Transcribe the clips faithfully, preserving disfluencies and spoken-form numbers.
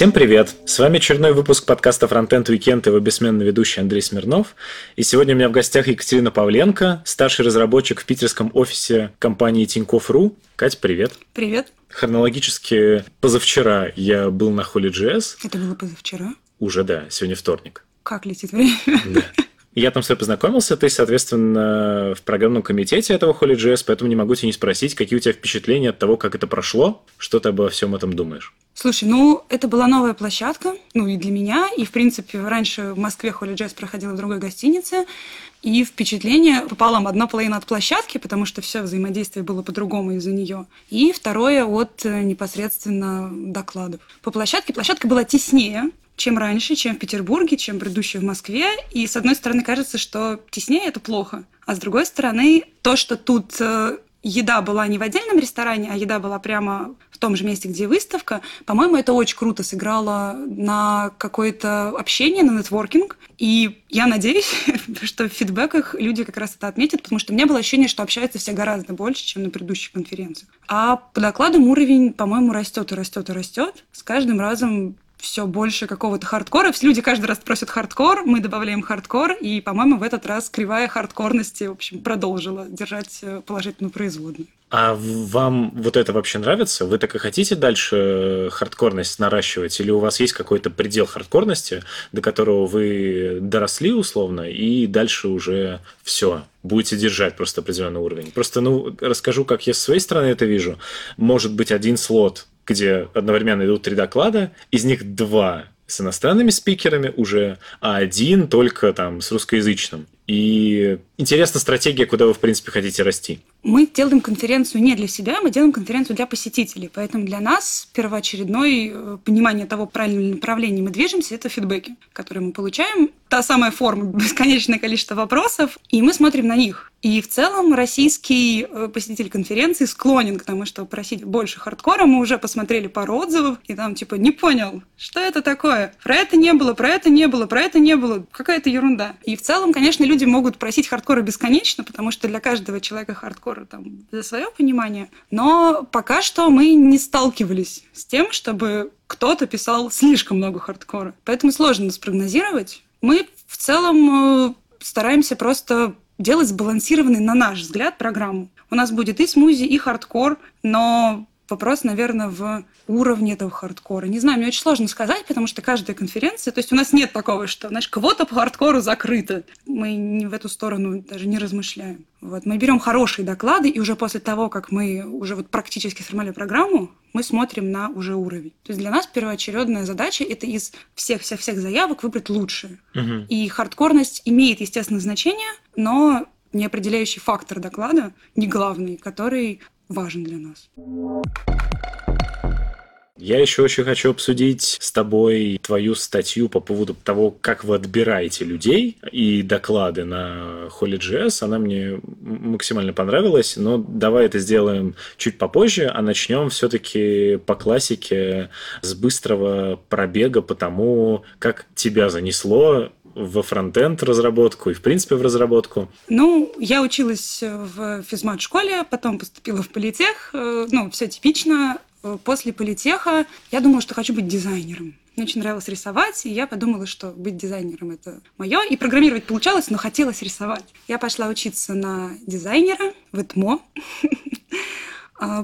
Всем привет! С вами очередной выпуск подкаста Frontend Weekend и его бессменный ведущий Андрей Смирнов. И сегодня у меня в гостях Екатерина Павленко, старший разработчик в питерском офисе компании Тинькофф точка ру. Кать, привет! Привет! Хронологически позавчера я был на HolyJS. Это было позавчера? Уже, да. Сегодня вторник. Как летит время? Да. Я там с тобой познакомился, ты, соответственно, в программном комитете этого HolyJS, поэтому не могу тебя не спросить, какие у тебя впечатления от того, как это прошло, что ты обо всем этом думаешь? Слушай, ну, это была новая площадка, ну, и для меня, и, в принципе, раньше в Москве HolyJS проходила в другой гостинице, и впечатление попало одна половина от площадки, потому что все взаимодействие было по-другому из-за нее, и второе от непосредственно докладов. По площадке площадка была теснее, чем раньше, чем в Петербурге, чем предыдущая в Москве. И, с одной стороны, кажется, что теснее – это плохо. А с другой стороны, то, что тут еда была не в отдельном ресторане, а еда была прямо в том же месте, где выставка, по-моему, это очень круто сыграло на какое-то общение, на нетворкинг. И я надеюсь, что в фидбэках люди как раз это отметят, потому что у меня было ощущение, что общаются все гораздо больше, чем на предыдущих конференциях. А по докладам уровень, по-моему, растет и растет и растет. С каждым разом все больше какого-то хардкора. Люди каждый раз просят хардкор, мы добавляем хардкор, и, по-моему, в этот раз кривая хардкорности, в общем, продолжила держать положительную производную. А вам вот это вообще нравится? Вы так и хотите дальше хардкорность наращивать? Или у вас есть какой-то предел хардкорности, до которого вы доросли условно, и дальше уже все, будете держать просто определенный уровень? Просто, ну, расскажу, как я с своей стороны это вижу. Может быть, один слот, где одновременно идут три доклада, из них два с иностранными спикерами уже, а один только там с русскоязычным. И интересна стратегия, куда вы, в принципе, хотите расти. Мы делаем конференцию не для себя, мы делаем конференцию для посетителей. Поэтому для нас первоочередное понимание того, в правильном направлении мы движемся, это фидбэки, которые мы получаем. Та самая форма, бесконечное количество вопросов, и мы смотрим на них. И в целом российский посетитель конференции склонен к тому, чтобы просить больше хардкора. Мы уже посмотрели пару отзывов, и там типа «не понял, что это такое? Про это не было, про это не было, про это не было. Какая-то ерунда». И в целом, конечно, люди могут просить хардкора бесконечно, потому что для каждого человека хардкор там за свое понимание. Но пока что мы не сталкивались с тем, чтобы кто-то писал слишком много хардкора. Поэтому сложно спрогнозировать. Мы в целом стараемся просто делать сбалансированный, на наш взгляд, программу. У нас будет и смузи, и хардкор, но вопрос, наверное, в уровне этого хардкора. Не знаю, мне очень сложно сказать, потому что каждая конференция... То есть у нас нет такого, что, знаешь, квота по хардкору закрыта. Мы в эту сторону даже не размышляем. Вот. Мы берем хорошие доклады, и уже после того, как мы уже вот практически сформировали программу, мы смотрим на уже уровень. То есть для нас первоочередная задача – это из всех-всех-всех заявок выбрать лучшее. Угу. И хардкорность имеет, естественно, значение, но не определяющий фактор доклада, не главный, который важен для нас. Я еще очень хочу обсудить с тобой твою статью по поводу того, как вы отбираете людей и доклады на HolyJS. Она мне максимально понравилась, но давай это сделаем чуть попозже, а начнем все-таки по классике с быстрого пробега по тому, как тебя занесло во фронтенд разработку и, в принципе, в разработку? Ну, я училась в физмат-школе, потом поступила в политех. Ну, все типично. После политеха я думала, что хочу быть дизайнером. Мне очень нравилось рисовать, и я подумала, что быть дизайнером – это мое. И программировать получалось, но хотелось рисовать. Я пошла учиться на дизайнера в ИТМО.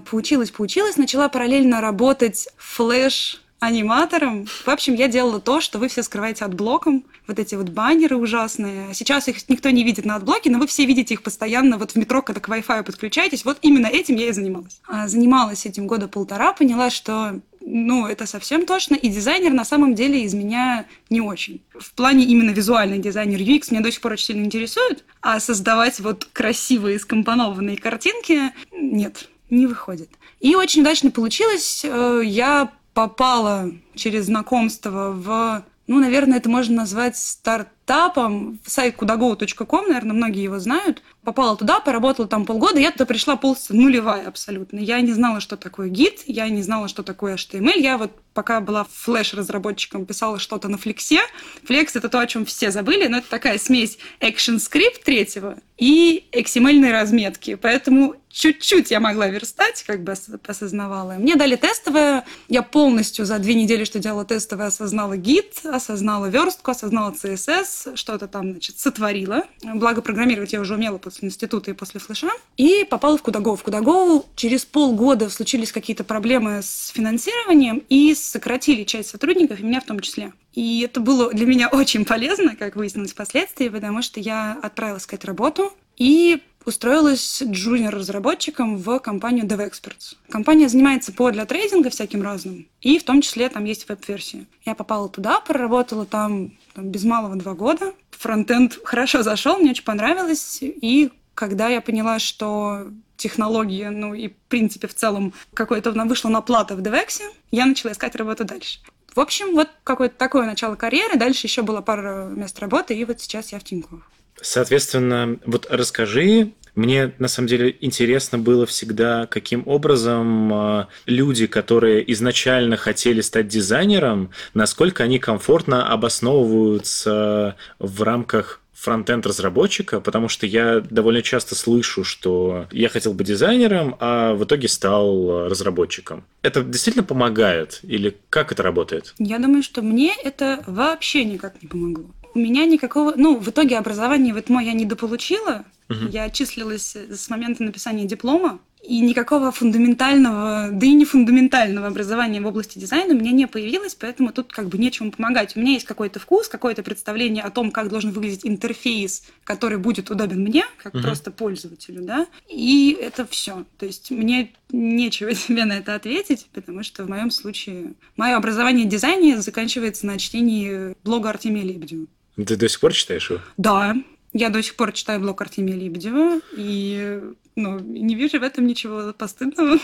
Поучилась, поучилась. Начала параллельно работать флэш аниматором. В общем, я делала то, что вы все скрываете отблоком. Вот эти вот баннеры ужасные. Сейчас их никто не видит на отблоке, но вы все видите их постоянно вот в метро, когда к Wi-Fi подключаетесь. Вот именно этим я и занималась. А занималась этим года полтора, поняла, что ну, это совсем точно. И дизайнер на самом деле из меня не очень. В плане именно визуальный дизайнер ю экс меня до сих пор очень сильно интересует, а создавать вот красивые скомпонованные картинки нет, не выходит. И очень удачно получилось. Я попала через знакомство в, ну, наверное, это можно назвать старт митапом, сайт куда го точка ком, наверное, многие его знают. Попала туда, поработала там полгода, я туда пришла полностью нулевая абсолютно. Я не знала, что такое гит, я не знала, что такое эйч ти эм эль. Я вот пока была флэш-разработчиком, писала что-то на флексе. Флекс — это то, о чем все забыли, но это такая смесь экшн-скрипт третьего и экс эм эль-ной разметки. Поэтому чуть-чуть я могла верстать, как бы осознавала. Мне дали тестовое. Я полностью за две недели, что делала тестовое, осознала гит, осознала верстку, осознала си эс эс, что-то там, значит, сотворила. Благо, программировать я уже умела после института и после флеша. И попала в КудаGo. В КудаGo через полгода случились какие-то проблемы с финансированием, и сократили часть сотрудников, и меня в том числе. И это было для меня очень полезно, как выяснилось впоследствии, потому что я отправилась искать работу и устроилась джуниор-разработчиком в компанию DevExperts. Компания занимается ПО для трейдинга всяким разным, и в том числе там есть веб-версии. Я попала туда, проработала там, там без малого два года. Фронтенд хорошо зашел, мне очень понравилось. И когда я поняла, что технологии, ну и, в принципе, в целом, какое-то вышла на плата в DevEx, я начала искать работу дальше. В общем, вот какое-то такое начало карьеры. Дальше еще была пара мест работы, и вот сейчас я в Тинькофф. Соответственно, вот расскажи, мне на самом деле интересно было всегда, каким образом люди, которые изначально хотели стать дизайнером, насколько они комфортно обосновываются в рамках фронтенд-разработчика, потому что я довольно часто слышу, что я хотел быть дизайнером, а в итоге стал разработчиком. Это действительно помогает? Или как это работает? Я думаю, что мне это вообще никак не помогло. У меня никакого... Ну, в итоге образование в ИТМО я недополучила. Uh-huh. Я отчислилась с момента написания диплома. И никакого фундаментального, да и не фундаментального образования в области дизайна у меня не появилось, поэтому тут как бы нечему помогать. У меня есть какой-то вкус, какое-то представление о том, как должен выглядеть интерфейс, который будет удобен мне, как uh-huh. просто пользователю, да. И это все. То есть мне нечего тебе на это ответить, потому что в моем случае мое образование в дизайне заканчивается на чтении блога Артемия Лебедева. Ты до сих пор читаешь его? Да, я до сих пор читаю блог Артемия Лебедева, и ну, не вижу в этом ничего постыдного.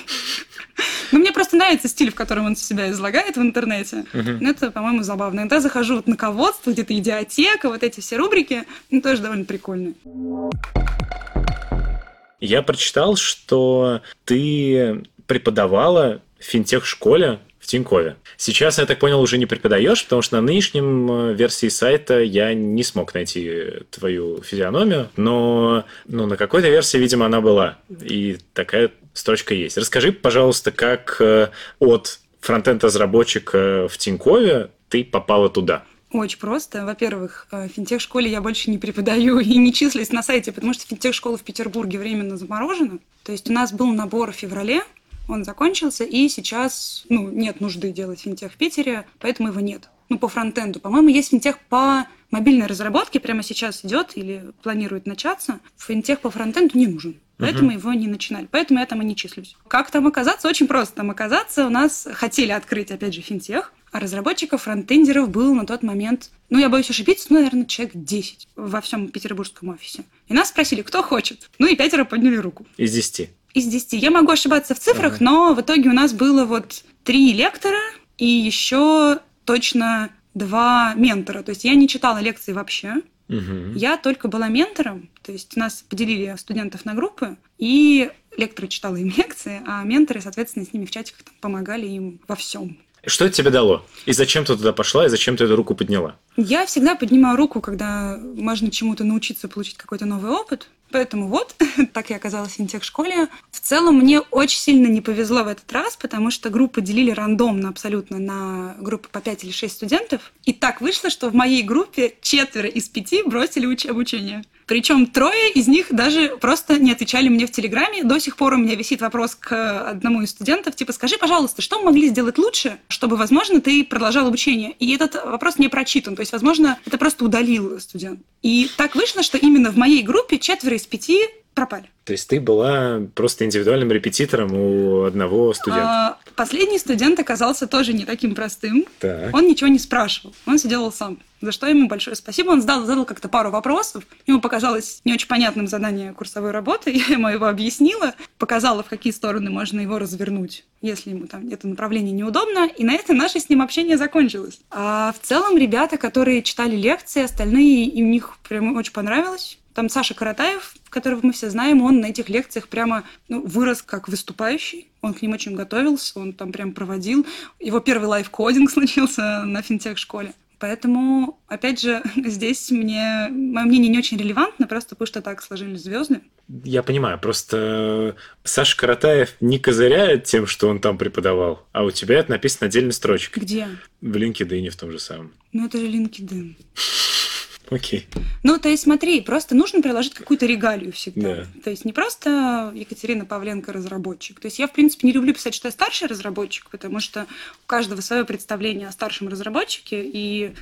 Но мне просто нравится стиль, в котором он себя излагает в интернете. Uh-huh. Это, по-моему, забавно. Иногда захожу вот на ководство, где-то идиотека, вот эти все рубрики, ну, тоже довольно прикольные. Я прочитал, что ты преподавала в финтех-школе в Тинькове. Сейчас, я так понял, уже не преподаешь, потому что на нынешнем версии сайта я не смог найти твою физиономию, но ну, на какой-то версии, видимо, она была. И такая строчка есть. Расскажи, пожалуйста, как от фронтенд-разработчика в Тинькове ты попала туда? Очень просто. Во-первых, в финтех-школе я больше не преподаю и не числюсь на сайте, потому что финтех-школа в Петербурге временно заморожена. То есть у нас был набор в феврале, он закончился, и сейчас ну, нет нужды делать финтех в Питере, поэтому его нет. Ну, по фронтенду. По-моему, есть финтех по мобильной разработке, прямо сейчас идет или планирует начаться. Финтех по фронтенду не нужен, поэтому uh-huh. его не начинали. Поэтому я там и не числюсь. Как там оказаться? Очень просто там оказаться. У нас хотели открыть, опять же, финтех, а разработчиков, фронтендеров было на тот момент, ну, я боюсь ошибиться, ну, наверное, человек десять во всем петербургском офисе. И нас спросили, кто хочет. Ну, и пятеро подняли руку. Из десяти. Из десяти. Я могу ошибаться в цифрах, ага. но в итоге у нас было вот три лектора и еще точно два ментора. То есть я не читала лекции вообще. Угу. Я только была ментором. То есть нас поделили студентов на группы, и лектор читала им лекции, а менторы, соответственно, с ними в чатиках там, помогали им во всем. Что это тебе дало? И зачем ты туда пошла, и зачем ты эту руку подняла? Я всегда поднимаю руку, когда можно чему-то научиться, получить какой-то новый опыт. Поэтому вот, так я оказалась в финтех-школе. В целом, мне очень сильно не повезло в этот раз, потому что группы делили рандомно абсолютно на группы по пять или шесть студентов. И так вышло, что в моей группе четверо из пяти бросили уч- обучение. Причем трое из них даже просто не отвечали мне в Телеграме. До сих пор у меня висит вопрос к одному из студентов, типа, скажи, пожалуйста, что мы могли сделать лучше, чтобы, возможно, ты продолжал обучение? И этот вопрос не прочитан. То есть, возможно, это просто удалил студент. И так вышло, что именно в моей группе четверо из пяти пропали. То есть ты была просто индивидуальным репетитором у одного студента? Последний студент оказался тоже не таким простым. Так. Он ничего не спрашивал, он все делал сам. за что ему большое спасибо. Он задал, задал как-то пару вопросов. Ему показалось не очень понятным задание курсовой работы. Я ему его объяснила, показала, в какие стороны можно его развернуть, если ему там где-то направление неудобно. И на этом наше с ним общение закончилось. А в целом ребята, которые читали лекции, остальные, и у них прям очень понравилось. Там Саша Каратаев, которого мы все знаем, он на этих лекциях прямо ну, вырос как выступающий. Он к ним очень готовился, он там прям проводил. Его первый лайфкодинг начался на финтех-школе. Поэтому, опять же, здесь мне мое мнение не очень релевантно, просто потому что так сложились звезды. Я понимаю, просто Саша Каратаев не козыряет тем, что он там преподавал, а у тебя это написано отдельной строчкой. Где? В LinkedIn в том же самом. Ну, это же LinkedIn. Окей. Okay. Ну, то есть, смотри, просто нужно приложить какую-то регалию всегда. Yeah. То есть, не просто Екатерина Павленко разработчик. То есть, я, в принципе, не люблю писать, что я старший разработчик, потому что у каждого свое представление о старшем разработчике, и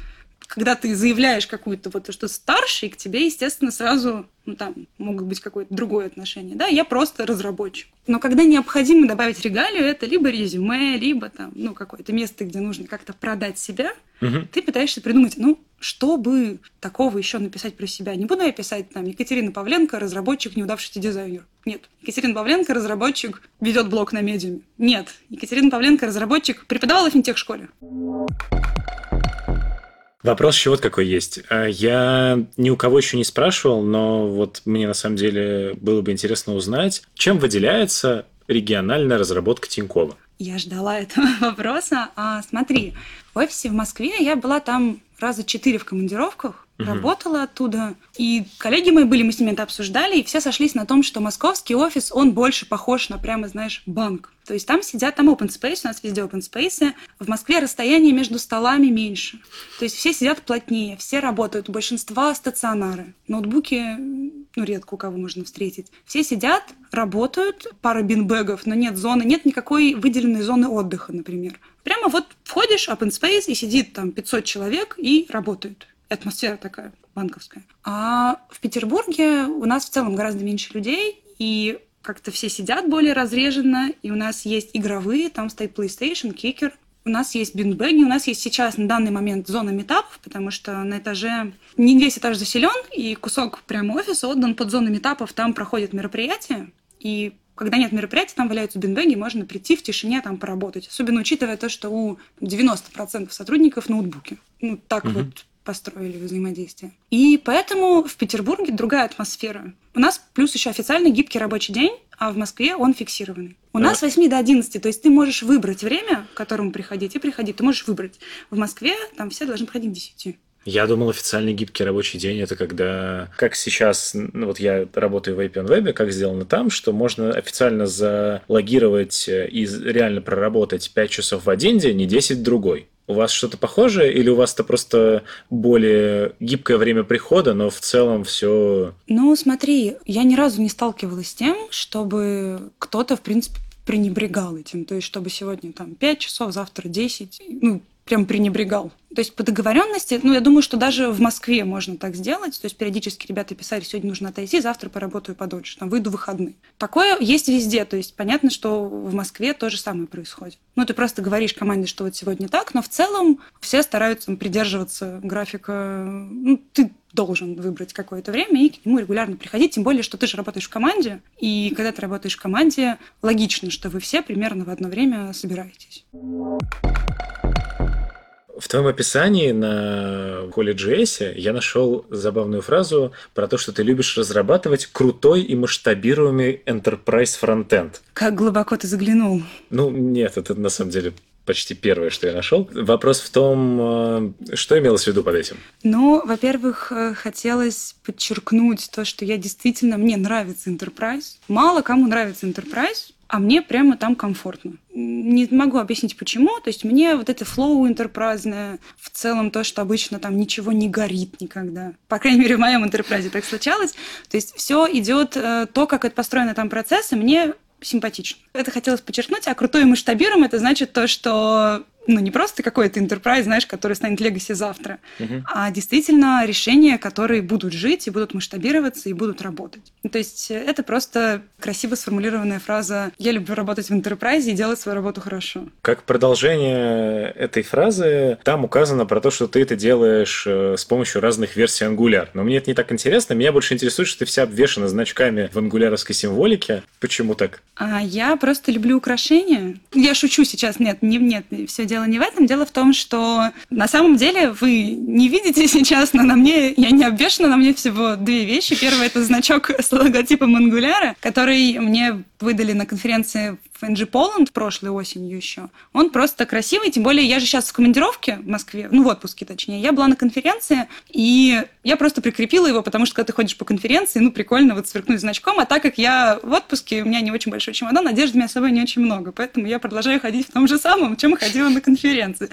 когда ты заявляешь какую-то вот, что старший, к тебе, естественно, сразу ну, там, могут быть какое-то другое отношение. Да, я просто разработчик. Но когда необходимо добавить регалию, это либо резюме, либо там, ну, какое-то место, где нужно как-то продать себя, uh-huh. ты пытаешься придумать, ну, чтобы такого еще написать про себя. Не буду я писать там Екатерина Павленко, разработчик, неудавшийся дизайнер. Нет. Екатерина Павленко, разработчик, ведет блог на Medium. Нет. Екатерина Павленко, разработчик, преподавала в финтех-школе. Вопрос еще вот какой есть. Я ни у кого еще не спрашивал, но вот мне на самом деле было бы интересно узнать, чем выделяется региональная разработка Тинькова? Я ждала этого вопроса. А, смотри, в офисе в Москве я была там раза четыре в командировках, угу. работала оттуда. И коллеги мои были, мы с ними это обсуждали, и все сошлись на том, что московский офис, он больше похож на прямо, знаешь, банк. То есть там сидят, там open space, у нас везде open space. В Москве расстояние между столами меньше. То есть все сидят плотнее, все работают. У большинства стационары. Ноутбуки, ну, редко у кого можно встретить. Все сидят, работают, пара бинбэгов, но нет зоны, нет никакой выделенной зоны отдыха, например. Прямо вот входишь, open space, и сидит там пятьсот человек и работают. Атмосфера такая банковская. А в Петербурге у нас в целом гораздо меньше людей, и как-то все сидят более разреженно, и у нас есть игровые, там стоит PlayStation, Kicker, у нас есть бинбэги, у нас есть сейчас на данный момент зона митапов, потому что на этаже не весь этаж заселен, и кусок прямо офиса отдан под зону митапов, там проходят мероприятия, и когда нет мероприятий, там валяются бинбэги, можно прийти в тишине там поработать, особенно учитывая то, что у девяносто процентов сотрудников ноутбуки. Ну, так mm-hmm. вот построили взаимодействие. И поэтому в Петербурге другая атмосфера. У нас плюс еще официально гибкий рабочий день, а в Москве он фиксированный. У а. нас с восьми до одиннадцати, то есть ты можешь выбрать время, к которому приходить, и приходить, ты можешь выбрать. В Москве там все должны приходить к десяти. Я думал, официальный гибкий рабочий день – это когда, как сейчас, ну, вот я работаю в ApeonWeb, как сделано там, что можно официально залогировать и реально проработать пять часов в один день и десять в другой. У вас что-то похожее, или у вас это просто более гибкое время прихода, но в целом все? Ну, смотри, я ни разу не сталкивалась с тем, чтобы кто-то, в принципе, пренебрегал этим. То есть, чтобы сегодня там пять часов, завтра десять, ну, прям пренебрегал. То есть по договоренности, ну, я думаю, что даже в Москве можно так сделать. То есть периодически ребята писали, сегодня нужно отойти, завтра поработаю подольше, там, выйду в выходные. Такое есть везде. То есть понятно, что в Москве то же самое происходит. Ну, ты просто говоришь команде, что вот сегодня так, но в целом все стараются придерживаться графика. Ну, ты должен выбрать какое-то время и к нему регулярно приходить, тем более, что ты же работаешь в команде, и когда ты работаешь в команде, логично, что вы все примерно в одно время собираетесь. В твоем описании на HolyJS я нашел забавную фразу про то, что ты любишь разрабатывать крутой и масштабируемый enterprise фронтенд. Как глубоко ты заглянул? Ну, нет, это на самом деле почти первое, что я нашел. Вопрос в том, что имелось в виду под этим? Ну, во-первых, хотелось подчеркнуть то, что я действительно, мне нравится enterprise. Мало кому нравится enterprise, а мне прямо там комфортно. Не могу объяснить, почему. То есть мне вот это флоу энтерпрайзное, в целом то, что обычно там ничего не горит никогда. По крайней мере, в моем энтерпрайзе так случалось. То есть все идет то, как это построено там процессы, мне симпатично. Это хотелось подчеркнуть, а крутое масштабируем, это значит то, что ну, не просто какой-то enterprise, знаешь, который станет legacy завтра, uh-huh. а действительно решения, которые будут жить и будут масштабироваться и будут работать. Ну, то есть это просто красиво сформулированная фраза «Я люблю работать в enterprise и делать свою работу хорошо». Как продолжение этой фразы, там указано про то, что ты это делаешь с помощью разных версий Angular. Но мне это не так интересно. Меня больше интересует, что ты вся обвешана значками в ангуляровской символике. Почему так? А я просто люблю украшения. Я шучу сейчас. Нет, не, нет, все дело не в этом. Дело в том, что на самом деле вы не видите сейчас, но на мне, я не обвешана, на мне всего две вещи. Первое – это значок с логотипом Angular, который мне выдали на конференции в эн джи Poland прошлой осенью еще. Он просто красивый, тем более я же сейчас в командировке в Москве, ну в отпуске точнее. Я была на конференции, и я просто прикрепила его, потому что когда ты ходишь по конференции, ну прикольно вот сверкнуть значком, а так как я в отпуске, у меня не очень большой чемодан, одежды у меня с собой не очень много, поэтому я продолжаю ходить в том же самом, в чем ходила на конференции.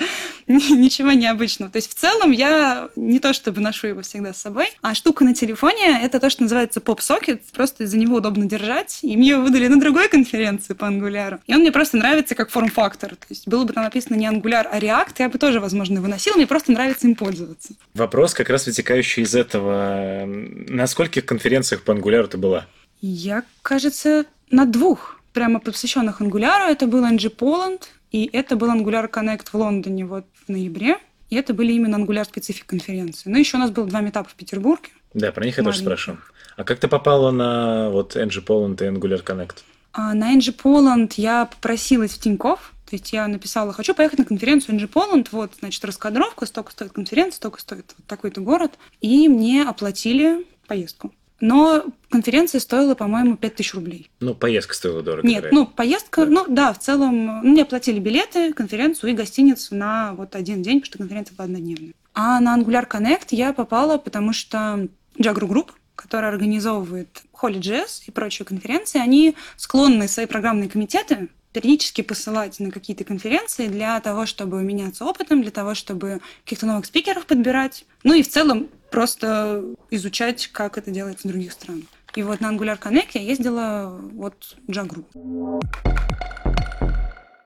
Ничего необычного. То есть в целом я не то чтобы ношу его всегда с собой, а штука на телефоне, это то, что называется PopSocket, просто из-за него удобно держать, и мне его выдали на другой конференции по Angular. И он мне просто нравится как форм-фактор. То есть было бы там написано не Angular, а React, я бы тоже, возможно, выносила, мне просто нравится им пользоваться. Вопрос как раз вытекающий из этого. На скольких конференциях по Angular ты была? Я, кажется, на двух, прямо посвященных Angular. Это был эн джи Poland, и это был Angular Connect в Лондоне вот в ноябре. И это были именно Angular-специфик конференции. Ну, еще у нас было два митапа в Петербурге. Да, про них я тоже спрашиваю. А как ты попала на вот эн джи Poland и Angular Connect? А на эн джи Poland я попросилась в Тинькофф. То есть я написала, хочу поехать на конференцию эн джи Poland, вот, значит, раскадровка, столько стоит конференция, столько стоит вот такой-то город. И мне оплатили поездку. Но конференция стоила, по-моему, пять тысяч рублей. Ну, поездка стоила дорого. Нет, вероятно. ну, поездка, да. ну, да, в целом, ну, мне оплатили билеты, конференцию и гостиницу на вот один день, потому что конференция была однодневная. А на Angular Connect я попала, потому что Jaguar Group, которая организовывает HolyJS и прочие конференции, они склонны свои программные комитеты периодически посылать на какие-то конференции для того, чтобы меняться опытом, для того, чтобы каких-то новых спикеров подбирать. Ну и в целом просто изучать, как это делается в других странах. И вот на Angular Connect я ездила от Jaguar Group.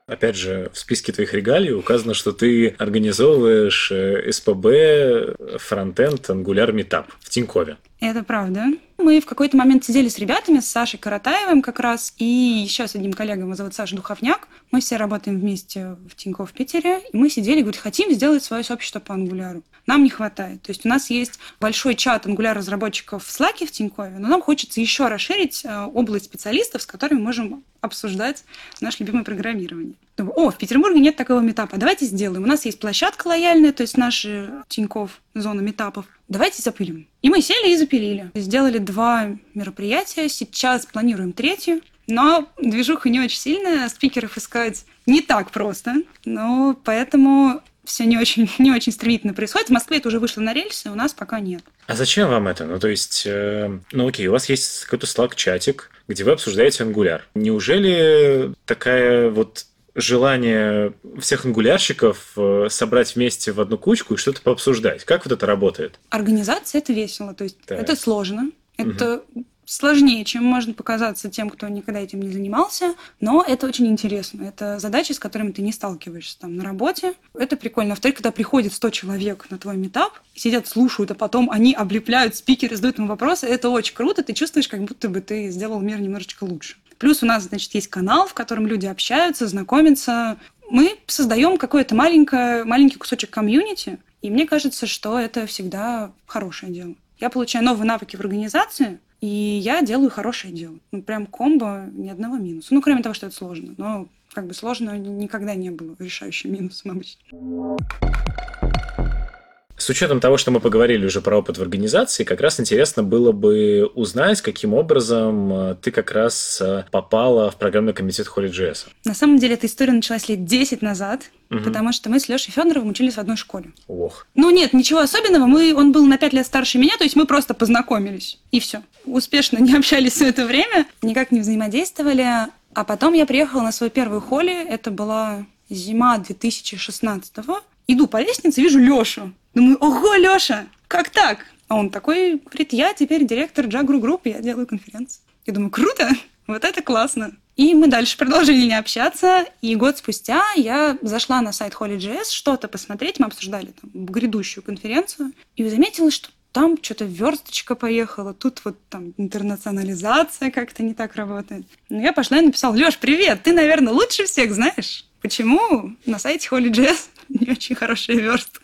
Опять же, в списке твоих регалий указано, что ты организовываешь эс пэ бэ Frontend Angular Meetup в Тинькове. Это правда. Мы в какой-то момент сидели с ребятами, с Сашей Каратаевым как раз, и еще с одним коллегой, его зовут Саша Духовняк. Мы все работаем вместе в Тинькофф в Питере, и мы сидели и говорили, хотим сделать свое сообщество по Angular. Нам не хватает. То есть у нас есть большой чат Angular-разработчиков в Slack в Тинькове, но нам хочется еще расширить область специалистов, с которыми можем обсуждать наше любимое программирование. Думаю, о, в Петербурге нет такого митапа, давайте сделаем. У нас есть площадка лояльная, то есть наша Тинькофф, зона митапов. Давайте запилим. И мы сели и запилили. Сделали два мероприятия, сейчас планируем третье. Но движуха не очень сильная, спикеров искать не так просто. Ну, поэтому все не очень, не очень стремительно происходит. В Москве это уже вышло на рельсы, у нас пока нет. А зачем вам это? Ну, то есть, э, ну, окей, у вас есть какой-то Slack-чатик, где вы обсуждаете Angular. Неужели такая вот... желание всех ангулярщиков собрать вместе в одну кучку и что-то пообсуждать. Как вот это работает? Организация – это весело, то есть так. Это сложно, это угу. сложнее, чем можно показаться тем, кто никогда этим не занимался, но это очень интересно. Это задачи, с которыми ты не сталкиваешься там на работе. Это прикольно. Во-вторых, когда приходит сто человек на твой митап, сидят, слушают, а потом они облепляют спикеры, задают им вопросы, это очень круто, ты чувствуешь, как будто бы ты сделал мир немножечко лучше. Плюс у нас, значит, есть канал, в котором люди общаются, знакомятся. Мы создаем какой-то маленький кусочек комьюнити, и мне кажется, что это всегда хорошее дело. Я получаю новые навыки в организации, и я делаю хорошее дело. Ну, прям комбо, ни одного минуса. Ну, кроме того, что это сложно. Но как бы сложно никогда не было решающим минусом обычно. С учетом того, что мы поговорили уже про опыт в организации, как раз интересно было бы узнать, каким образом ты как раз попала в программный комитет HolyJS. На самом деле, эта история началась лет десять назад, угу. потому что мы с Лёшей Фёдоровым учились в одной школе. Ох. Ну нет, ничего особенного. Мы, он был на пять лет старше меня, то есть мы просто познакомились, и все. Успешно не общались все это время, никак не взаимодействовали. А потом я приехала на свою первую холи, это была зима две тысячи шестнадцатого. Иду по лестнице, вижу Лёшу. Думаю, ого, Лёша, как так? А он такой, говорит, я теперь директор Jaguar Group, я делаю конференцию. Я думаю, круто, вот это классно. И мы дальше продолжили общаться, и год спустя я зашла на сайт HolyJS что-то посмотреть, мы обсуждали там грядущую конференцию, и заметила, что там что-то версточка поехала, тут вот там интернационализация как-то не так работает. Но я пошла и написала: «Лёш, привет, ты, наверное, лучше всех знаешь, почему на сайте HolyJS не очень хорошая верстка».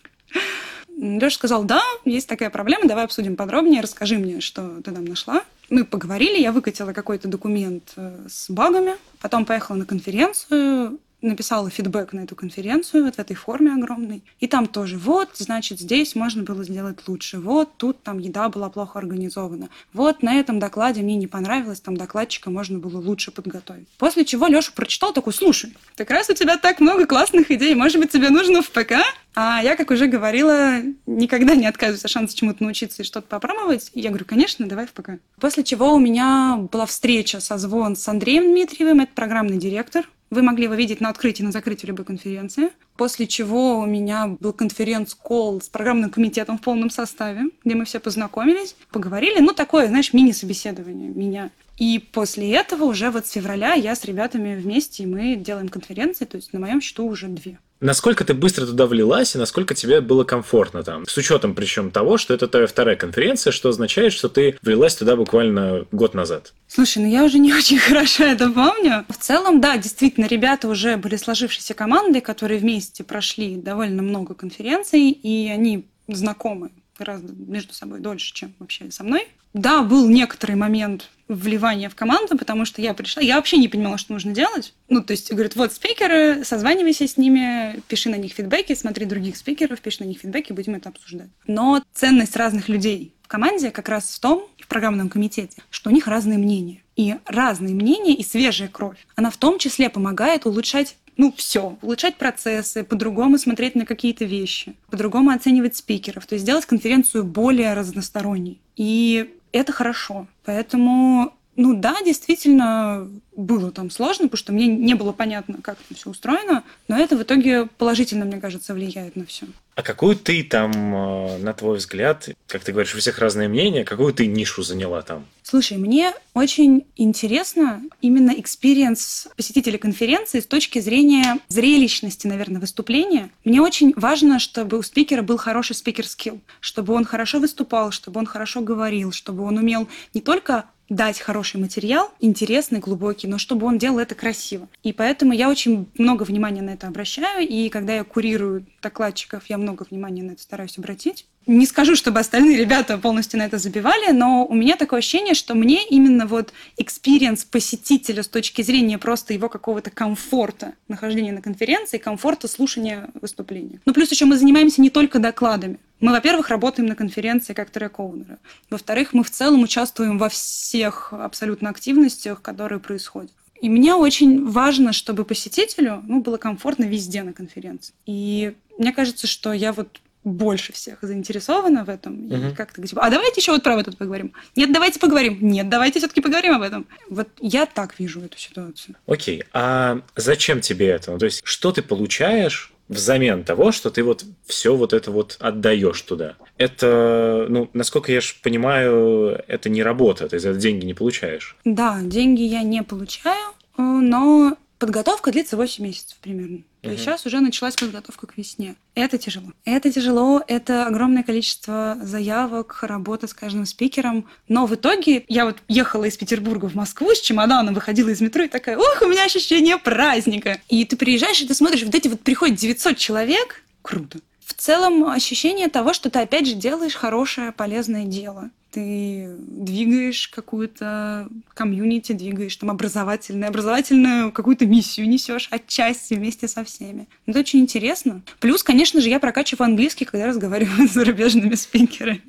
Лёша сказал: «Да, есть такая проблема, давай обсудим подробнее, расскажи мне, что ты там нашла». Мы поговорили, я выкатила какой-то документ с багами, потом поехала на конференцию, написала фидбэк на эту конференцию вот в этой форме огромной. И там тоже: вот, значит, здесь можно было сделать лучше, вот, тут там еда была плохо организована, вот, на этом докладе мне не понравилось, там докладчика можно было лучше подготовить. После чего Лёша прочитал, такой: слушай, так раз у тебя так много классных идей, может быть, тебе нужно в ПК? А я, как уже говорила, никогда не отказываюсь от шанса чему-то научиться и что-то попробовать. И я говорю: конечно, давай в ПК. После чего у меня была встреча, созвон с Андреем Дмитриевым, это программный директор. Вы могли его видеть на открытии, на закрытии любой конференции. После чего у меня был конференц-колл с программным комитетом в полном составе, где мы все познакомились, поговорили. Ну, такое, знаешь, мини-собеседование меня. И после этого уже вот с февраля я с ребятами вместе, и мы делаем конференции, то есть на моем счету уже две. Насколько ты быстро туда влилась и насколько тебе было комфортно там? С учетом причем того, что это твоя вторая конференция, что означает, что ты влилась туда буквально год назад. Слушай, ну я уже не очень хорошо это помню. В целом, да, действительно, ребята уже были сложившейся командой, которые вместе прошли довольно много конференций, и они знакомы гораздо между собой дольше, чем вообще со мной. Да, был некоторый момент вливания в команду, потому что я пришла, я вообще не понимала, что нужно делать. Ну, то есть, говорят: вот спикеры, созванивайся с ними, пиши на них фидбэки, смотри других спикеров, пиши на них фидбэки, будем это обсуждать. Но ценность разных людей в команде как раз в том, и в программном комитете, что у них разные мнения. И разные мнения, и свежая кровь. Она в том числе помогает улучшать Ну, все. улучшать процессы, по-другому смотреть на какие-то вещи, по-другому оценивать спикеров, то есть сделать конференцию более разносторонней. И это хорошо. Поэтому, ну да, действительно, было там сложно, потому что мне не было понятно, как там все устроено, но это в итоге положительно, мне кажется, влияет на все. А какую ты там, на твой взгляд, как ты говоришь, у всех разные мнения, какую ты нишу заняла там? Слушай, мне очень интересно именно экспириенс посетителей конференции с точки зрения зрелищности, наверное, выступления. Мне очень важно, чтобы у спикера был хороший спикер-скилл, чтобы он хорошо выступал, чтобы он хорошо говорил, чтобы он умел не только дать хороший материал, интересный, глубокий, но чтобы он делал это красиво. И поэтому я очень много внимания на это обращаю, и когда я курирую докладчиков, я много внимания на это стараюсь обратить. Не скажу, чтобы остальные ребята полностью на это забивали, но у меня такое ощущение, что мне именно вот экспириенс посетителя с точки зрения просто его какого-то комфорта нахождения на конференции, комфорта слушания выступления. Ну, плюс еще мы занимаемся не только докладами. Мы, во-первых, работаем на конференции как трек-оунеры. Во-вторых, мы в целом участвуем во всех абсолютно активностях, которые происходят. И мне очень важно, чтобы посетителю, ну, было комфортно везде на конференции. И мне кажется, что я вот больше всех заинтересована в этом. Uh-huh. И как-то типа: а давайте еще вот про это поговорим. Нет, давайте поговорим. Нет, давайте все-таки поговорим об этом. Вот я так вижу эту ситуацию. Окей, okay. А зачем тебе это? Ну, то есть, что ты получаешь взамен того, что ты вот все вот это вот отдаешь туда? Это, ну, насколько я же понимаю, это не работа, ты за это деньги не получаешь. Да, деньги я не получаю, но подготовка длится восемь месяцев примерно. То есть сейчас уже началась подготовка к весне. Это тяжело. Это тяжело, это огромное количество заявок, работа с каждым спикером. Но в итоге я вот ехала из Петербурга в Москву с чемоданом, выходила из метро и такая: ух, у меня ощущение праздника. И ты приезжаешь, и ты смотришь, вот эти вот приходят девятьсот человек. Круто. В целом ощущение того, что ты опять же делаешь хорошее, полезное дело. Ты двигаешь какую-то комьюнити, двигаешь там образовательную, образовательную какую-то миссию несешь отчасти вместе со всеми. Это очень интересно. Плюс, конечно же, я прокачиваю английский, когда разговариваю с зарубежными спикерами.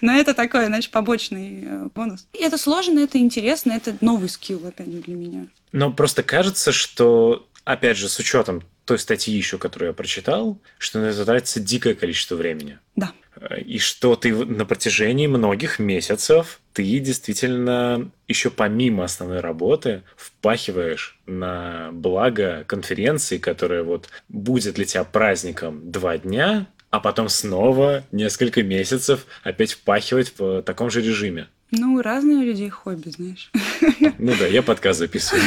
Но это такой, значит, побочный бонус. И это сложно, это интересно, это новый скилл, опять же, для меня. Но просто кажется, что, опять же, с учетом той статьи еще, которую я прочитал, что на это тратится дикое количество времени. Да. И что ты на протяжении многих месяцев ты действительно еще помимо основной работы впахиваешь на благо конференции, которая вот будет для тебя праздником два дня, а потом снова несколько месяцев опять впахивать в таком же режиме. Ну, разные у людей хобби, знаешь. Ну да, я подкаст записываю.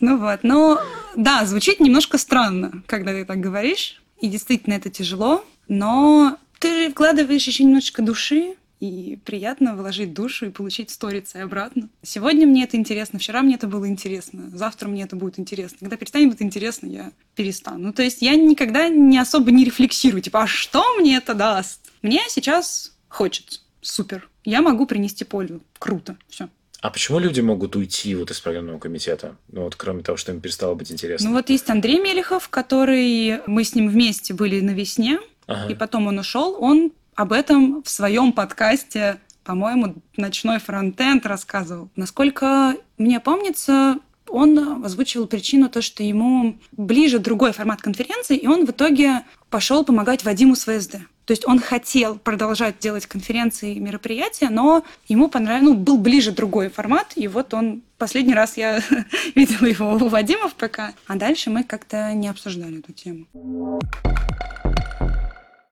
Ну вот, но да, звучит немножко странно, когда ты так говоришь, и действительно это тяжело, но ты вкладываешь еще немножечко души, и приятно вложить душу и получить сторицы обратно. Сегодня мне это интересно, вчера мне это было интересно, завтра мне это будет интересно. Когда перестанет быть интересно, я перестану. Ну, то есть я никогда не особо не рефлексирую, типа, а что мне это даст? Мне сейчас хочется. Супер. Я могу принести пользу. Круто. Все. А почему люди могут уйти вот из программного комитета? Ну вот кроме того, что им перестало быть интересно. Ну вот есть Андрей Мелехов, который... Мы с ним вместе были на весне, ага. И потом он ушел. Он об этом в своем подкасте, по-моему, «Ночной фронтенд» рассказывал. Насколько мне помнится, он озвучивал причину, то, что ему ближе другой формат конференции, и он в итоге пошел помогать Вадиму с ВСД. То есть он хотел продолжать делать конференции и мероприятия, но ему понравился, ну, был ближе другой формат, и вот он... Последний раз я видела его у Вадима в ПК, а дальше мы как-то не обсуждали эту тему.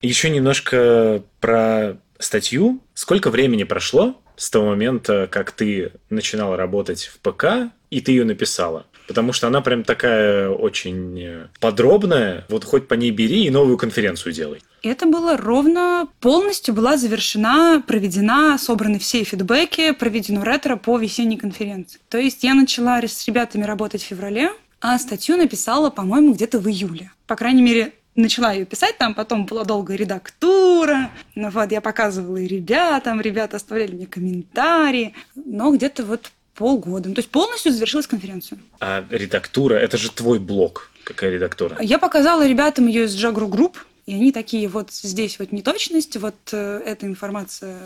Еще немножко про статью. Сколько времени прошло с того момента, как ты начинала работать в ПК, и ты ее написала? Потому что она прям такая очень подробная. Вот хоть по ней бери и новую конференцию делай. Это было ровно... Полностью была завершена, проведена, собраны все фидбэки, проведено ретро по весенней конференции. То есть я начала с ребятами работать в феврале, а статью написала, по-моему, где-то в июле. По крайней мере... Начала ее писать, там потом была долгая редактура, ну, вот, я показывала и ребятам, ребята оставляли мне комментарии, но где-то вот полгода, ну, то есть полностью завершилась конференция. А редактура, это же твой блог, какая редактура? Я показала ребятам ее из Jaguar Group, и они такие, вот здесь вот неточность, вот э, эта информация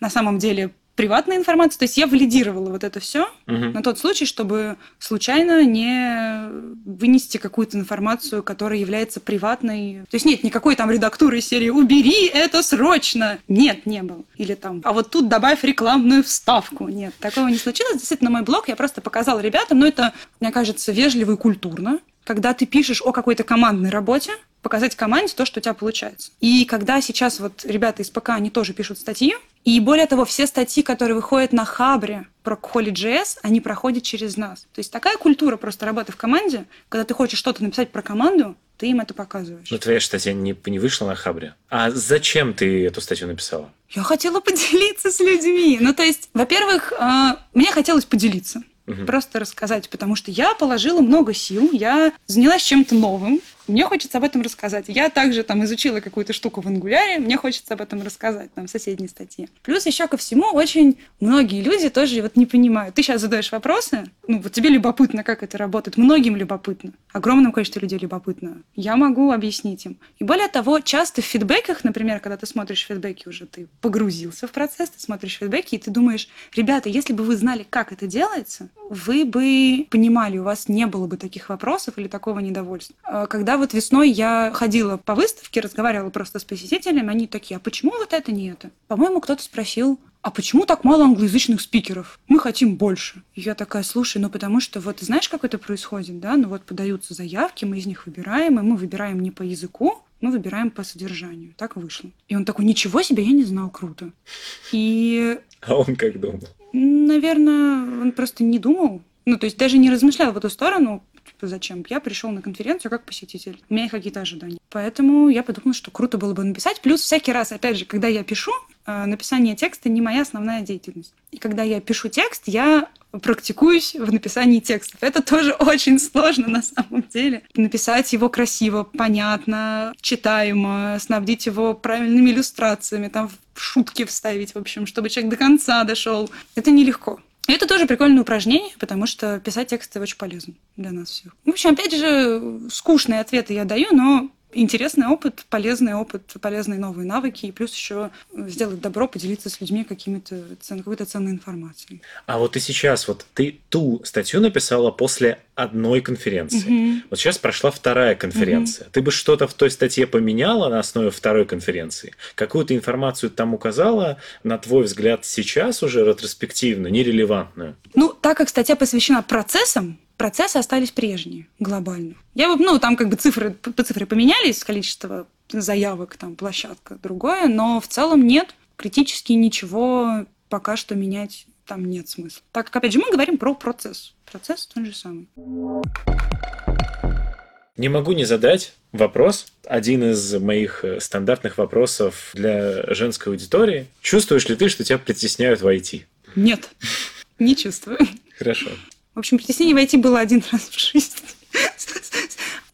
на самом деле приватная информация, то есть я валидировала вот это все uh-huh. на тот случай, чтобы случайно не вынести какую-то информацию, которая является приватной. То есть нет никакой там редактуры серии «Убери это срочно!» Нет, не было. Или там «А вот тут добавь рекламную вставку». Нет, такого не случилось. Действительно, мой блог я просто показала ребятам, но это, мне кажется, вежливо и культурно. Когда ты пишешь о какой-то командной работе, показать команде то, что у тебя получается. И когда сейчас вот ребята из ПК, они тоже пишут статьи, и более того, все статьи, которые выходят на Хабре про HolyJS, они проходят через нас. То есть такая культура просто работы в команде, когда ты хочешь что-то написать про команду, ты им это показываешь. Но твоя статья не, не вышла на Хабре. А зачем ты эту статью написала? Я хотела поделиться с людьми. Ну, то есть, во-первых, мне хотелось поделиться. Угу. Просто рассказать, потому что я положила много сил, я занялась чем-то новым, мне хочется об этом рассказать. Я также там изучила какую-то штуку в Angular, мне хочется об этом рассказать, там, в соседней статье. Плюс еще ко всему очень многие люди тоже вот не понимают. Ты сейчас задаешь вопросы, ну, вот тебе любопытно, как это работает, многим любопытно, огромному количеству людей любопытно. Я могу объяснить им. И более того, часто в фидбэках, например, когда ты смотришь фидбэки уже, ты погрузился в процесс, ты смотришь фидбэки, и ты думаешь, ребята, если бы вы знали, как это делается, вы бы понимали, у вас не было бы таких вопросов или такого недовольства. Когда вот весной я ходила по выставке, разговаривала просто с посетителями, они такие, а почему вот это не это? По-моему, кто-то спросил, а почему так мало англоязычных спикеров? Мы хотим больше. И я такая, слушай, ну потому что вот знаешь, как это происходит, да? Ну вот подаются заявки, мы из них выбираем, и мы выбираем не по языку, мы выбираем по содержанию. Так вышло. И он такой, ничего себе, я не знал, круто. И... А он как думал? Наверное, он просто не думал. Ну, то есть даже не размышлял в эту сторону, типа, зачем. Я пришел на конференцию как посетитель. У меня есть какие-то ожидания. Поэтому я подумала, что круто было бы написать. Плюс всякий раз, опять же, когда я пишу, написание текста не моя основная деятельность. И когда я пишу текст, я практикуюсь в написании текстов. Это тоже очень сложно на самом деле. Написать его красиво, понятно, читаемо, снабдить его правильными иллюстрациями, там шутки вставить, в общем, чтобы человек до конца дошел. Это нелегко. И это тоже прикольное упражнение, потому что писать тексты очень полезно для нас всех. В общем, опять же, скучные ответы я даю, но интересный опыт, полезный опыт, полезные новые навыки, и плюс еще сделать добро, поделиться с людьми какими-то, какой-то ценной информацией. А вот и сейчас, вот ты ту статью написала после одной конференции. Mm-hmm. Вот сейчас прошла вторая конференция. Mm-hmm. Ты бы что-то в той статье поменяла на основе второй конференции? Какую-то информацию там указала, на твой взгляд, сейчас уже ретроспективную, нерелевантную? Ну, так как статья посвящена процессам, процессы остались прежние глобально. Я бы, ну, там как бы цифры, по цифре поменялись, количество заявок, там, площадка другое, но в целом нет, критически ничего пока что менять там нет смысла. Так как, опять же, мы говорим про процесс. Процесс тот же самый. Не могу не задать вопрос. Один из моих стандартных вопросов для женской аудитории. Чувствуешь ли ты, что тебя притесняют в ай ти? Нет, не чувствую. Хорошо. В общем, притеснение в ай ти было один раз в жизни.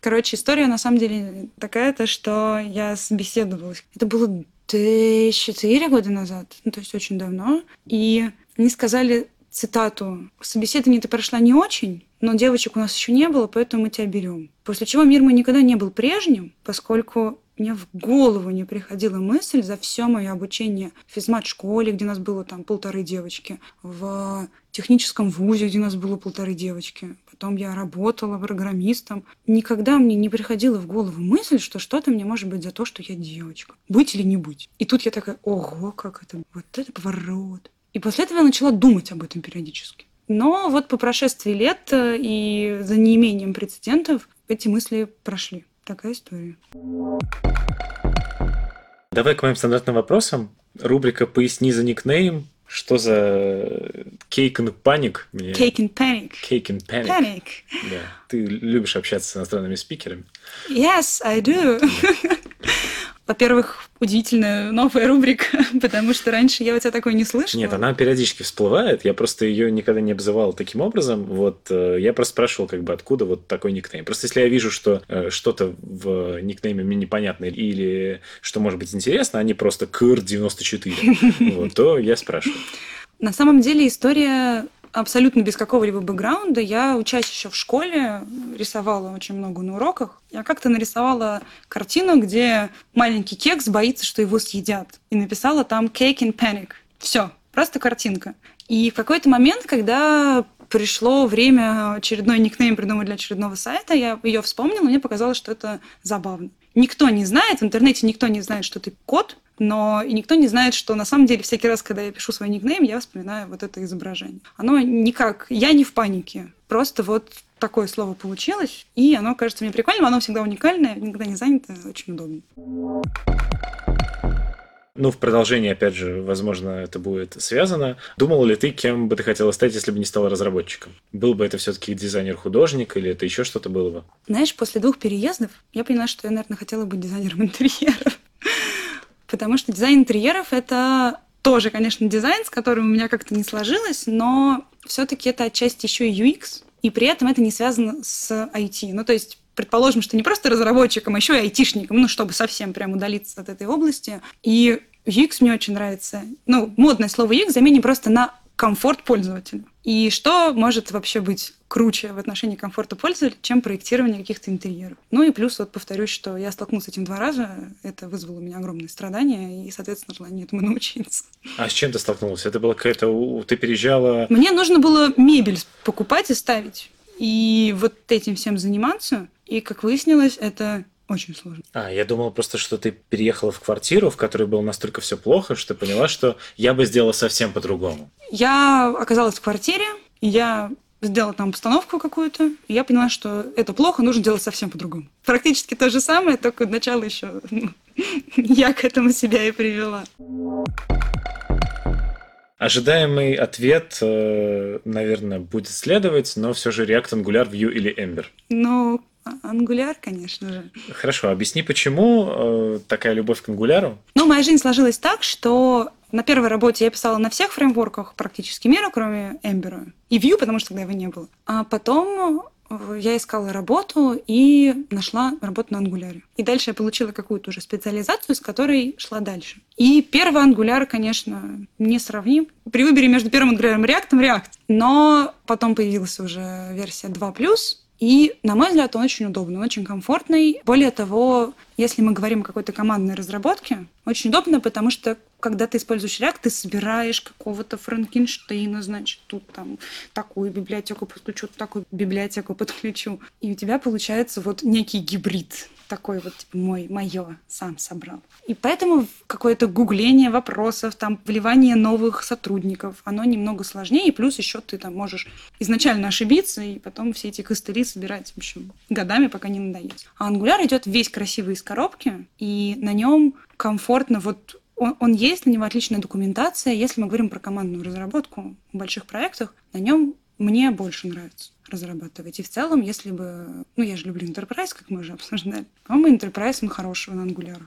Короче, история на самом деле такая-то, что я собеседовалась. Это было четыре года назад, ну, то есть очень давно. И мне сказали цитату: «Собеседование ты прошла не очень, но девочек у нас еще не было, поэтому мы тебя берем». После чего мир мой никогда не был прежним, поскольку мне в голову не приходила мысль за все мое обучение в физмат-школе, где нас было там полторы девочки, в техническом вузе, где нас было полторы девочки. Потом я работала программистом. Никогда мне не приходила в голову мысль, что что-то мне может быть за то, что я девочка. Быть или не быть. И тут я такая: ого, как это, вот это поворот. И после этого я начала думать об этом периодически. Но вот по прошествии лет и за неимением прецедентов эти мысли прошли. Такая история. Давай к моим стандартным вопросам. Рубрика «Поясни за никнейм». Что за cakeinpanic? Мне... Cakeinpanic. Cakeinpanic. Panic. Да. Ты любишь общаться с иностранными спикерами? Yes, I do. Во-первых, удивительная новая рубрика, потому что раньше я у тебя такой не слышала. Нет, она периодически всплывает, я просто ее никогда не обзывал таким образом. Вот я просто спрашивал, как бы, откуда вот такой никнейм. Просто если я вижу, что э, что-то в никнейме мне непонятно или что может быть интересно, а не просто кыр девяносто четыре, то я спрашиваю. На самом деле история... Абсолютно без какого-либо бэкграунда. Я, учась еще в школе, рисовала очень много на уроках. Я как-то нарисовала картину, где маленький кекс боится, что его съедят. И написала там cakeinpanic. Все, просто картинка. И в какой-то момент, когда пришло время очередной никнейм придумать для очередного сайта, я ее вспомнила, и мне показалось, что это забавно. Никто не знает, в интернете никто не знает, что ты кот, но и никто не знает, что на самом деле всякий раз, когда я пишу свой никнейм, я вспоминаю вот это изображение. Оно никак... Я не в панике. Просто вот такое слово получилось, и оно кажется мне прикольным, оно всегда уникальное, никогда не занято, очень удобно. Ну, в продолжении, опять же, возможно, это будет связано. Думала ли ты, кем бы ты хотела стать, если бы не стала разработчиком? Был бы это все-таки дизайнер-художник, или это еще что-то было бы? Знаешь, после двух переездов я поняла, что я, наверное, хотела быть дизайнером интерьера. Потому что дизайн интерьеров – это тоже, конечно, дизайн, с которым у меня как-то не сложилось, но все-таки это отчасти еще и ю экс, и при этом это не связано с ай ти. Ну, то есть, предположим, что не просто разработчиком, а еще и айтишником, ну, чтобы совсем прям удалиться от этой области. И ю экс мне очень нравится. Ну, модное слово ю экс заменим просто на комфорт пользователя. И что может вообще быть круче в отношении комфорта пользователя, чем проектирование каких-то интерьеров? Ну и плюс, вот повторюсь, что я столкнулась с этим два раза, это вызвало у меня огромные страдания, и, соответственно, желание этому научиться. А с чем ты столкнулась? Это была какая-то... Ты переезжала... Мне нужно было мебель покупать и ставить. И вот этим всем заниматься. И, как выяснилось, это... Очень сложно. А, я думал просто, что ты переехала в квартиру, в которой было настолько все плохо, что ты поняла, что я бы сделала совсем по-другому. Я оказалась в квартире, и я сделала там обстановку какую-то, и я поняла, что это плохо, нужно делать совсем по-другому. Практически то же самое, только начало еще я к этому себя и привела. Ожидаемый ответ, наверное, будет следовать, но все же React, Angular, Vue или Ember? Ну... Angular, конечно же. Хорошо, объясни, почему э, такая любовь к Angular? Ну, моя жизнь сложилась так, что на первой работе я писала на всех фреймворках практически мира, кроме Ember и Vue, потому что тогда его не было. А потом я искала работу и нашла работу на Angular. И дальше я получила какую-то уже специализацию, с которой шла дальше. И первый Angular, конечно, не сравним. При выборе между первым Angular и React, React. Но потом появилась уже версия два плюс, и, на мой взгляд, он очень удобный, он очень комфортный. Более того, если мы говорим о какой-то командной разработке, очень удобно, потому что, когда ты используешь React, ты собираешь какого-то Франкенштейна, значит, тут там такую библиотеку подключу, такую библиотеку подключу. И у тебя получается вот некий гибрид, такой вот типа, мой, мое, сам собрал. И поэтому какое-то гугление вопросов, там, вливание новых сотрудников, оно немного сложнее, и плюс еще ты там можешь изначально ошибиться, и потом все эти костыли собирать, в общем, годами, пока не надоест. А Angular идет весь красивый из коробки, и на нем комфортно вот... он, он есть, на него отличная документация. Если мы говорим про командную разработку в больших проектах, на нем мне больше нравится разрабатывать. И в целом, если бы... Ну, я же люблю Enterprise, как мы уже обсуждали. По-моему, Enterprise, он хороший на Angular.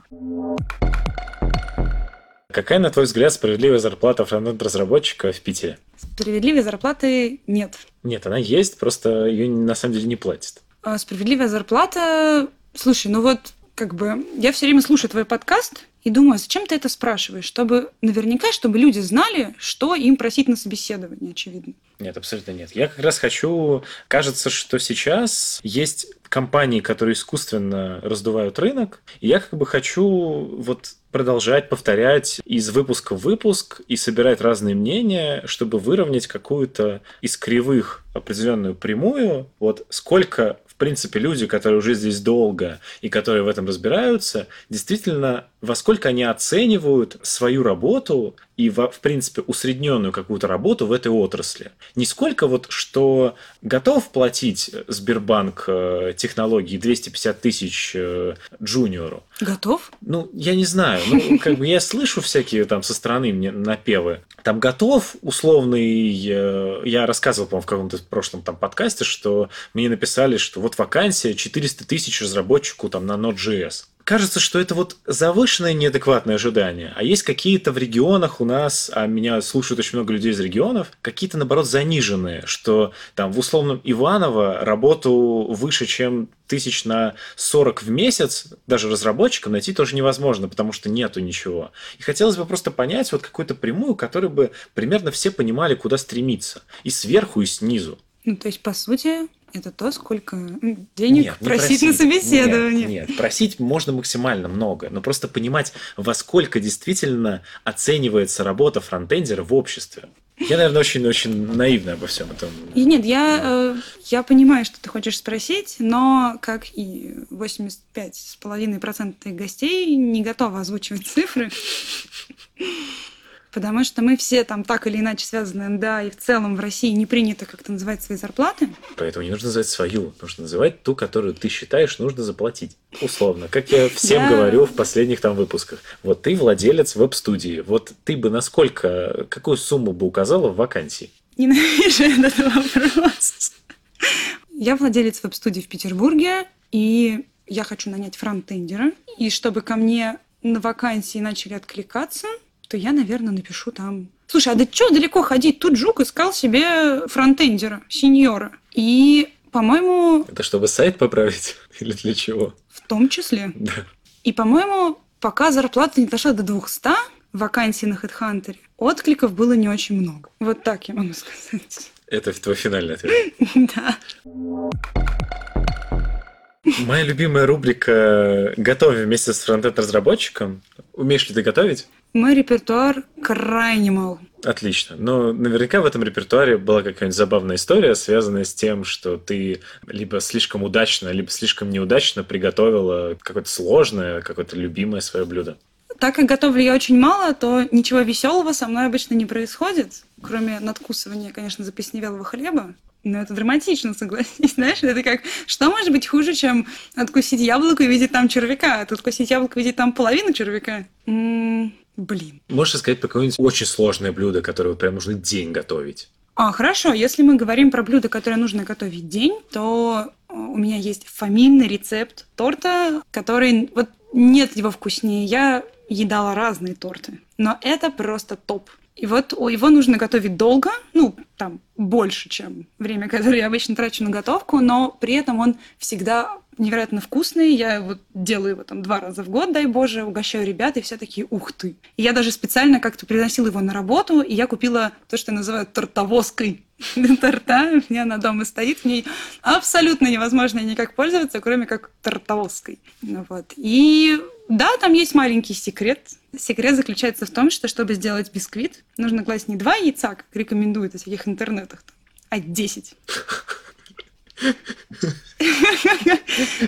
Какая, на твой взгляд, справедливая зарплата фронтенд-разработчика в Питере? Справедливой зарплаты нет. Нет, она есть, просто ее на самом деле не платят. А справедливая зарплата... Слушай, ну вот, как бы... Я все время слушаю твой подкаст и думаю, зачем ты это спрашиваешь? Чтобы наверняка, чтобы люди знали, что им просить на собеседовании, очевидно. Нет, абсолютно нет. Я как раз хочу... Кажется, что сейчас есть компании, которые искусственно раздувают рынок, и я как бы хочу вот... продолжать повторять из выпуска в выпуск и собирать разные мнения, чтобы выровнять какую-то из кривых определенную прямую. Вот сколько, в принципе, люди, которые уже здесь долго и которые в этом разбираются, действительно, во сколько они оценивают свою работу и, в принципе, усредненную какую-то работу в этой отрасли. Не сколько вот, что готов платить Сбербанк технологии двести пятьдесят тысяч джуниору. Готов? Ну, я не знаю. Ну, как бы я слышу всякие там со стороны мне напевы. Там готов условный... Я рассказывал, по-моему, в каком-то прошлом там подкасте, что мне написали, что вот вакансия четыреста тысяч разработчику там на Node.js. Кажется, что это вот завышенное неадекватное ожидание. А есть какие-то в регионах у нас, а меня слушают очень много людей из регионов, какие-то, наоборот, заниженные, что там в условном Иваново работу выше, чем тысяч на сорок в месяц, даже разработчикам найти тоже невозможно, потому что нету ничего. И хотелось бы просто понять вот какую-то прямую, которой бы примерно все понимали, куда стремиться. И сверху, и снизу. Ну, то есть, по сути... Это то, сколько денег нет, просить, просить на собеседование. Нет, нет, просить можно максимально много, но просто понимать, во сколько действительно оценивается работа фронтендера в обществе. Я, наверное, очень-очень наивна обо всем этом. И нет, я, да. э, я понимаю, что ты хочешь спросить, но, как и восемьдесят пять целых пять десятых процента гостей, не готовы озвучивать цифры. Потому что мы все там так или иначе связаны эн дэ а, и в целом в России не принято как-то называть свои зарплаты. Поэтому не нужно называть свою, нужно называть ту, которую ты считаешь нужно заплатить. Условно, как я всем говорю в последних там выпусках. Вот ты владелец веб-студии, вот ты бы насколько, какую сумму бы указала в вакансии? Ненавижу этот вопрос. Я владелец веб-студии в Петербурге, и я хочу нанять фронтендера. И чтобы ко мне на вакансии начали откликаться... то я, наверное, напишу там... Слушай, а да чё далеко ходить? Тут Жук искал себе фронтендера, сеньора. И, по-моему... Это чтобы сайт поправить? Или для чего? В том числе. Да. И, по-моему, пока зарплата не дошла до двухсот вакансий на HeadHunter, откликов было не очень много. Вот так я могу сказать. Это твой финальный ответ? Да. Моя любимая рубрика «Готовим вместе с фронтенд-разработчиком». Умеешь ли ты готовить? Мой репертуар крайне мал. Отлично. Но наверняка в этом репертуаре была какая-нибудь забавная история, связанная с тем, что ты либо слишком удачно, либо слишком неудачно приготовила какое-то сложное, какое-то любимое свое блюдо. Так как готовлю я очень мало, то ничего веселого со мной обычно не происходит, кроме надкусывания, конечно, заплесневелого хлеба. Но это драматично, согласись, знаешь? Это как, что может быть хуже, чем откусить яблоко и видеть там червяка? Откусить яблоко и видеть там половину червяка? М-м, блин. Можешь рассказать про какое-нибудь очень сложное блюдо, которое прям нужно день готовить? А, хорошо. Если мы говорим про блюдо, которое нужно готовить день, то у меня есть фамильный рецепт торта, который... Вот нет его вкуснее. Я едала разные торты, но это просто топ. И вот его нужно готовить долго, ну, там, больше, чем время, которое я обычно трачу на готовку, но при этом он всегда невероятно вкусный. Я вот делаю его там два раза в год, дай боже, угощаю ребят, и все такие «ух ты». И я даже специально как-то приносила его на работу, и я купила то, что я называю тортовозкой. Торта, у меня она дома стоит, в ней абсолютно невозможно никак пользоваться, кроме как тортовозкой. Вот. И... Да, там есть маленький секрет. Секрет заключается в том, что, чтобы сделать бисквит, нужно класть не два яйца, как рекомендуют во всяких интернетах, а десять.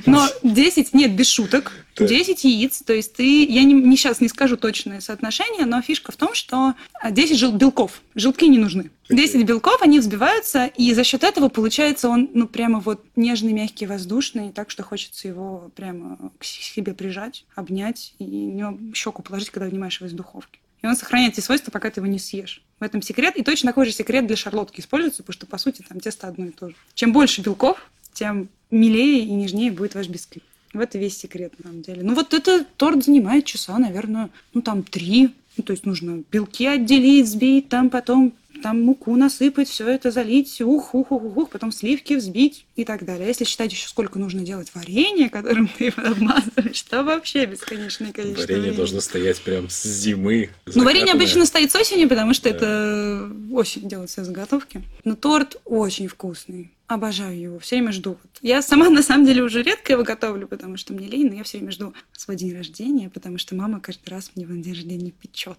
Но десять, нет, без шуток, десять яиц, то есть ты, я не, не сейчас не скажу точное соотношение, но фишка в том, что десять жел, белков, желтки не нужны. десять белков, они взбиваются, и за счет этого получается он, ну, прямо вот нежный, мягкий, воздушный, так что хочется его прямо к себе прижать, обнять и щеку положить, когда вынимаешь его из духовки. И он сохраняет те свойства, пока ты его не съешь. В этом секрет. И точно такой же секрет для шарлотки используется, потому что, по сути, там тесто одно и то же. Чем больше белков, тем милее и нежнее будет ваш бисквит. В это весь секрет, на самом деле. Ну, вот это торт занимает часа, наверное, ну, там, три. Ну, то есть нужно белки отделить, взбить, там потом там муку насыпать, все это залить, ух, ух, ух, ух, потом сливки взбить и так далее. А если считать еще, сколько нужно делать варенье, которым ты его обмазываешь, то вообще бесконечное количество. Варенье времени. Должно стоять прям с зимы. Ну, варенье обычно стоит с осени, потому что да. это осень делается заготовки. Но торт очень вкусный. Обожаю его, все время жду. Я сама, на самом деле, уже редко его готовлю, потому что мне лень, но я все время жду свой день рождения, потому что мама каждый раз мне в день рождения печет.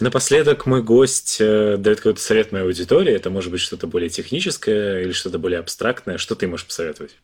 Напоследок мой гость дает какой-то совет моей аудитории. Это может быть что-то более техническое или что-то более абстрактное. Что ты можешь посоветовать?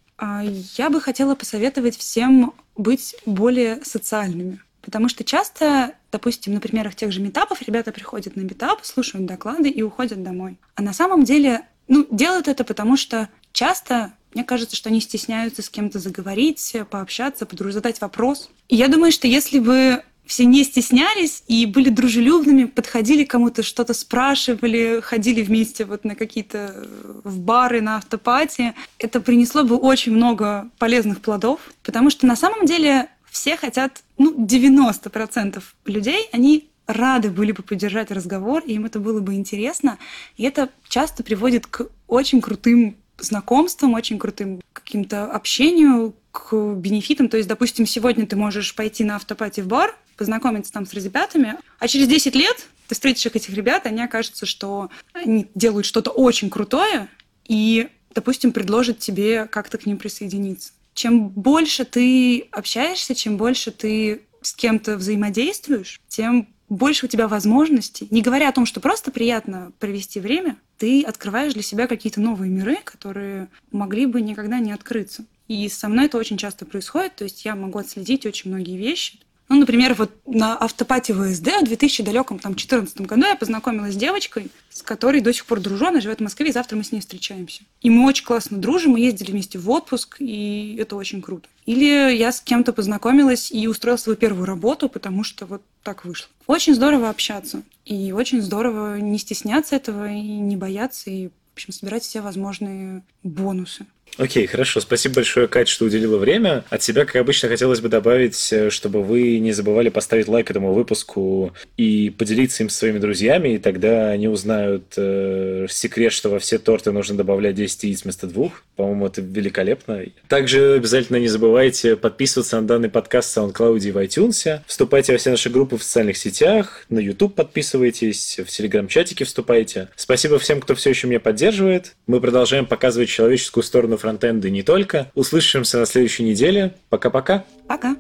Я бы хотела посоветовать всем быть более социальными. Потому что часто, допустим, на примерах тех же митапов, ребята приходят на митап, слушают доклады и уходят домой. А на самом деле, ну, делают это потому, что часто, мне кажется, что они стесняются с кем-то заговорить, пообщаться, задать вопрос. И я думаю, что если бы все не стеснялись и были дружелюбными, подходили к кому-то, что-то спрашивали, ходили вместе вот на какие-то в бары, на автопати, это принесло бы очень много полезных плодов. Потому что на самом деле... Все хотят, ну, девяносто процентов людей, они рады были бы поддержать разговор, и им это было бы интересно. И это часто приводит к очень крутым знакомствам, очень крутым каким-то общению, к бенефитам. То есть, допустим, сегодня ты можешь пойти на автопати в бар, познакомиться там с ребятами, а через десять лет ты встретишь этих ребят, и они окажутся, что они делают что-то очень крутое и, допустим, предложат тебе как-то к ним присоединиться. Чем больше ты общаешься, чем больше ты с кем-то взаимодействуешь, тем больше у тебя возможностей. Не говоря о том, что просто приятно провести время, ты открываешь для себя какие-то новые миры, которые могли бы никогда не открыться. И со мной это очень часто происходит, то есть я могу отследить очень многие вещи. Ну, например, вот на автопати ВСД в две тысячи четырнадцатом году я познакомилась с девочкой, с которой до сих пор дружу, она живет в Москве, и завтра мы с ней встречаемся. И мы очень классно дружим, мы ездили вместе в отпуск, и это очень круто. Или я с кем-то познакомилась и устроила свою первую работу, потому что вот так вышло. Очень здорово общаться, и очень здорово не стесняться этого, и не бояться, и, в общем, собирать все возможные бонусы. Окей, хорошо. Спасибо большое, Кать, что уделила время. От себя, как обычно, хотелось бы добавить, чтобы вы не забывали поставить лайк этому выпуску и поделиться им со своими друзьями, и тогда они узнают э, секрет, что во все торты нужно добавлять десять яиц вместо двух. По-моему, это великолепно. Также обязательно не забывайте подписываться на данный подкаст в SoundCloud и в iTunes. Вступайте во все наши группы в социальных сетях, на YouTube подписывайтесь, в Telegram-чатике вступайте. Спасибо всем, кто все еще меня поддерживает. Мы продолжаем показывать человеческую сторону фронтенда не только. Услышимся на следующей неделе. Пока-пока. Пока.